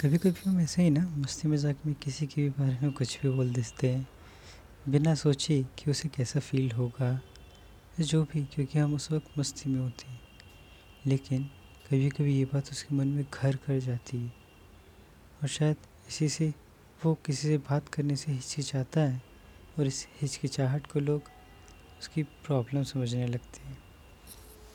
कभी कभी हम ऐसे ही ना मस्ती मजाक में किसी के भी बारे में कुछ भी बोल देते हैं बिना सोचे कि उसे कैसा फील होगा या जो भी, क्योंकि हम उस वक्त मस्ती में होते हैं। लेकिन कभी कभी ये बात उसके मन में घर कर जाती है और शायद इसी से वो किसी से बात करने से हिचकिचाता है और इस हिचकिचाहट को लोग उसकी प्रॉब्लम समझने लगते हैं।